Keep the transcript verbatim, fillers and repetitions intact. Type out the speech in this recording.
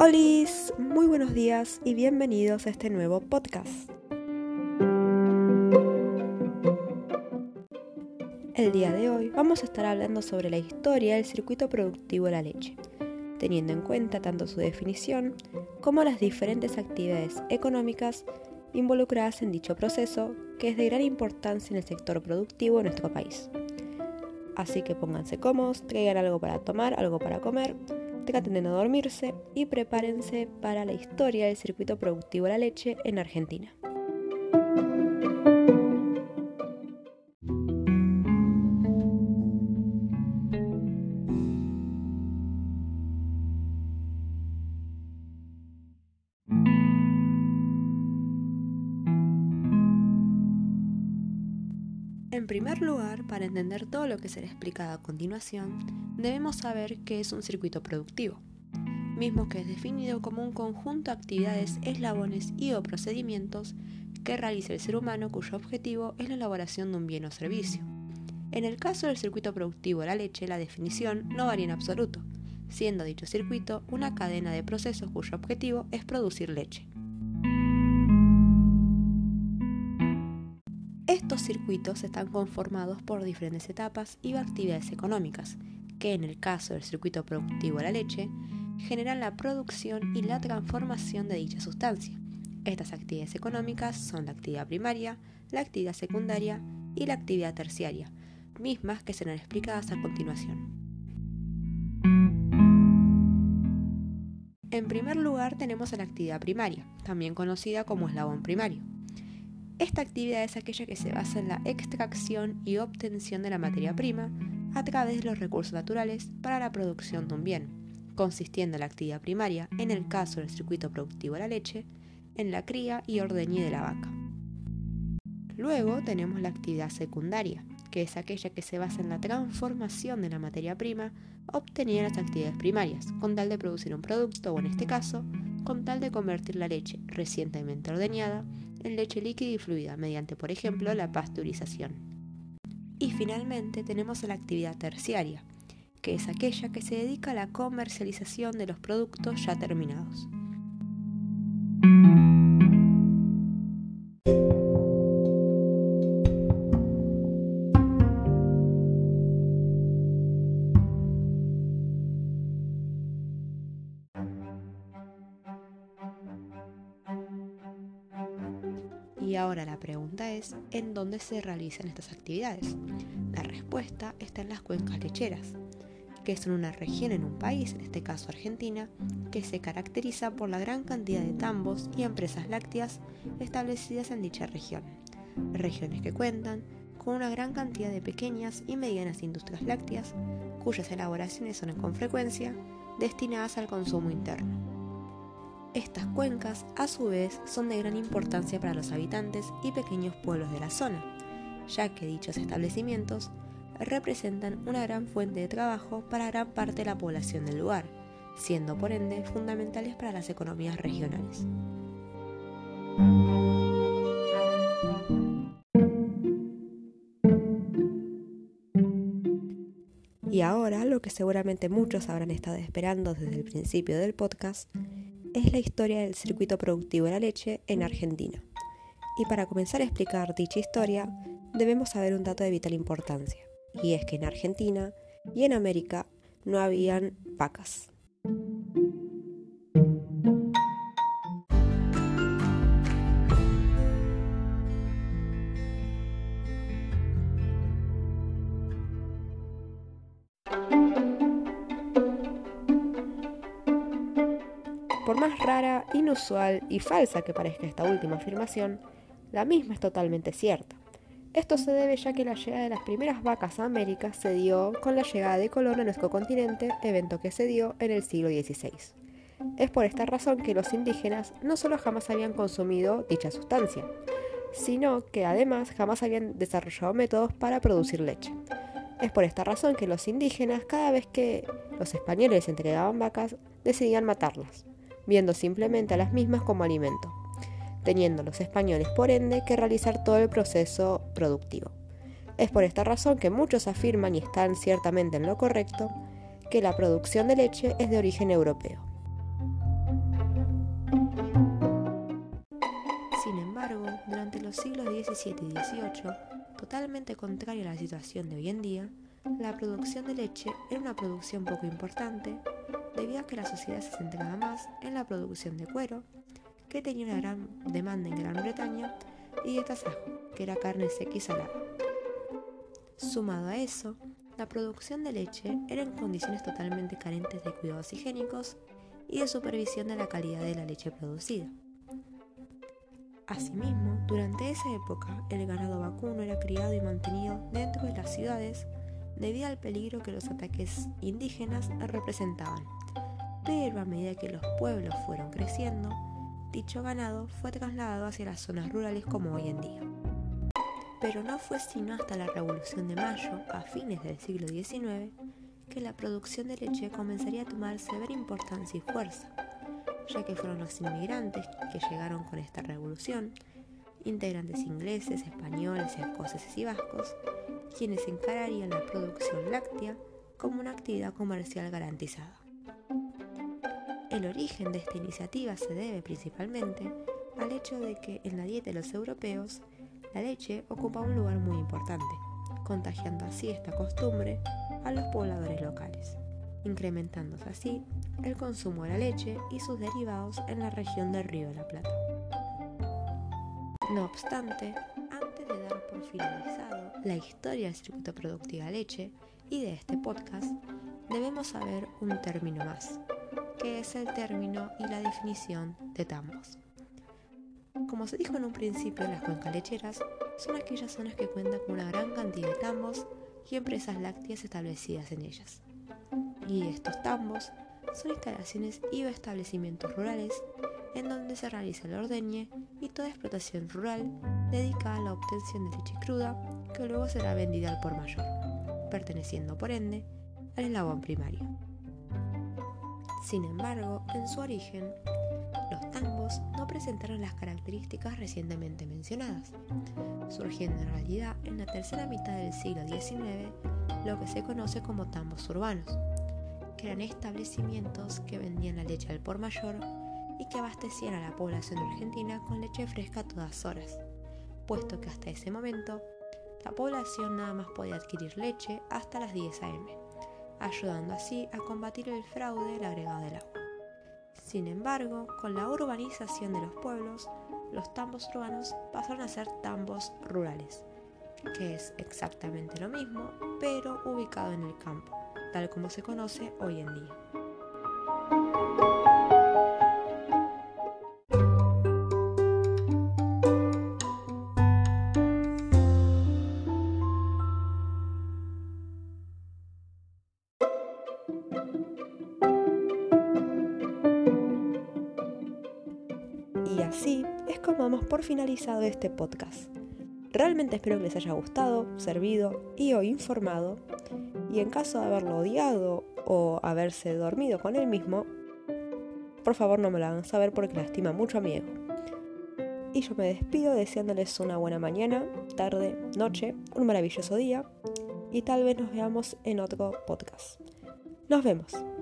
Olis, muy buenos días y bienvenidos a este nuevo podcast. El día de hoy vamos a estar hablando sobre la historia del circuito productivo de la leche, teniendo en cuenta tanto su definición como las diferentes actividades económicas involucradas en dicho proceso, que es de gran importancia en el sector productivo de nuestro país. Así que pónganse cómodos, traigan algo para tomar, algo para comer, traten de no dormirse y prepárense para la historia del circuito productivo de la leche en Argentina. En primer lugar, para entender todo lo que será explicado a continuación, debemos saber qué es un circuito productivo, mismo que es definido como un conjunto de actividades, eslabones y o procedimientos que realiza el ser humano cuyo objetivo es la elaboración de un bien o servicio. En el caso del circuito productivo de la leche, la definición no varía en absoluto, siendo dicho circuito una cadena de procesos cuyo objetivo es producir leche. Estos circuitos están conformados por diferentes etapas y actividades económicas, que en el caso del circuito productivo de la leche, generan la producción y la transformación de dicha sustancia. Estas actividades económicas son la actividad primaria, la actividad secundaria y la actividad terciaria, mismas que serán explicadas a continuación. En primer lugar tenemos a la actividad primaria, también conocida como eslabón primario. Esta actividad es aquella que se basa en la extracción y obtención de la materia prima a través de los recursos naturales para la producción de un bien, consistiendo en la actividad primaria, en el caso del circuito productivo de la leche, en la cría y ordeñe de la vaca. Luego tenemos la actividad secundaria, que es aquella que se basa en la transformación de la materia prima obtenida en las actividades primarias, con tal de producir un producto o, en este caso, con tal de convertir la leche recientemente ordeñada en leche líquida y fluida mediante, por ejemplo, la pasteurización. Y finalmente tenemos la actividad terciaria, que es aquella que se dedica a la comercialización de los productos ya terminados. Y ahora la pregunta es, ¿en dónde se realizan estas actividades? La respuesta está en las cuencas lecheras, que son una región en un país, en este caso Argentina, que se caracteriza por la gran cantidad de tambos y empresas lácteas establecidas en dicha región. Regiones que cuentan con una gran cantidad de pequeñas y medianas industrias lácteas, cuyas elaboraciones son con frecuencia destinadas al consumo interno. Estas cuencas, a su vez, son de gran importancia para los habitantes y pequeños pueblos de la zona, ya que dichos establecimientos representan una gran fuente de trabajo para gran parte de la población del lugar, siendo por ende fundamentales para las economías regionales. Y ahora, lo que seguramente muchos habrán estado esperando desde el principio del podcast, es la historia del circuito productivo de la leche en Argentina. Y para comenzar a explicar dicha historia, debemos saber un dato de vital importancia, y es que en Argentina y en América no habían vacas. Por más rara, inusual y falsa que parezca esta última afirmación, la misma es totalmente cierta. Esto se debe ya que la llegada de las primeras vacas a América se dio con la llegada de Colón a nuestro continente, evento que se dio en el siglo dieciséis. Es por esta razón que los indígenas no solo jamás habían consumido dicha sustancia, sino que además jamás habían desarrollado métodos para producir leche. Es por esta razón que los indígenas, cada vez que los españoles entregaban vacas, decidían matarlas, viendo simplemente a las mismas como alimento, teniendo los españoles por ende que realizar todo el proceso productivo. Es por esta razón que muchos afirman, y están ciertamente en lo correcto, que la producción de leche es de origen europeo. siglos diecisiete y dieciocho, totalmente contraria a la situación de hoy en día, la producción de leche era una producción poco importante, debido a que la sociedad se centraba más en la producción de cuero, que tenía una gran demanda en Gran Bretaña, y de tasajo, que era carne seca y salada. Sumado a eso, la producción de leche era en condiciones totalmente carentes de cuidados higiénicos y de supervisión de la calidad de la leche producida. Asimismo, durante esa época, el ganado vacuno era criado y mantenido dentro de las ciudades debido al peligro que los ataques indígenas representaban. Pero a medida que los pueblos fueron creciendo, dicho ganado fue trasladado hacia las zonas rurales como hoy en día. Pero no fue sino hasta la Revolución de Mayo, a fines del siglo diecinueve, que la producción de leche comenzaría a tomar severa importancia y fuerza, ya que fueron los inmigrantes que llegaron con esta revolución, integrantes ingleses, españoles, escoceses y vascos, quienes encararían la producción láctea como una actividad comercial garantizada. El origen de esta iniciativa se debe principalmente al hecho de que en la dieta de los europeos la leche ocupa un lugar muy importante, contagiando así esta costumbre a los pobladores locales, incrementándose así el consumo de la leche y sus derivados en la región del Río de la Plata. No obstante, antes de dar por finalizado la historia del circuito productivo de leche y de este podcast, debemos saber un término más, que es el término y la definición de tambos. Como se dijo en un principio, las cuencas lecheras son aquellas zonas que cuentan con una gran cantidad de tambos y empresas lácteas establecidas en ellas. Y estos tambos son instalaciones y o establecimientos rurales en donde se realiza el ordeñe y toda explotación rural dedicada a la obtención de leche cruda que luego será vendida al por mayor, perteneciendo por ende al eslabón primario. Sin embargo, en su origen, los tambos no presentaron las características recientemente mencionadas, surgiendo en realidad en la tercera mitad del siglo diecinueve lo que se conoce como tambos urbanos, que eran establecimientos que vendían la leche al por mayor y que abastecían a la población argentina con leche fresca a todas horas, puesto que hasta ese momento la población nada más podía adquirir leche hasta las diez de la mañana, ayudando así a combatir el fraude del agregado del agua. Sin embargo, con la urbanización de los pueblos, los tambos urbanos pasaron a ser tambos rurales, que es exactamente lo mismo, pero ubicado en el campo, tal como se conoce hoy en día. Y así es como hemos por finalizado este podcast. Realmente espero que les haya gustado, servido y o informado, y en caso de haberlo odiado o haberse dormido con él mismo, por favor no me lo hagan saber porque lastima mucho a mi ego. Y yo me despido deseándoles una buena mañana, tarde, noche, un maravilloso día, y tal vez nos veamos en otro podcast. ¡Nos vemos!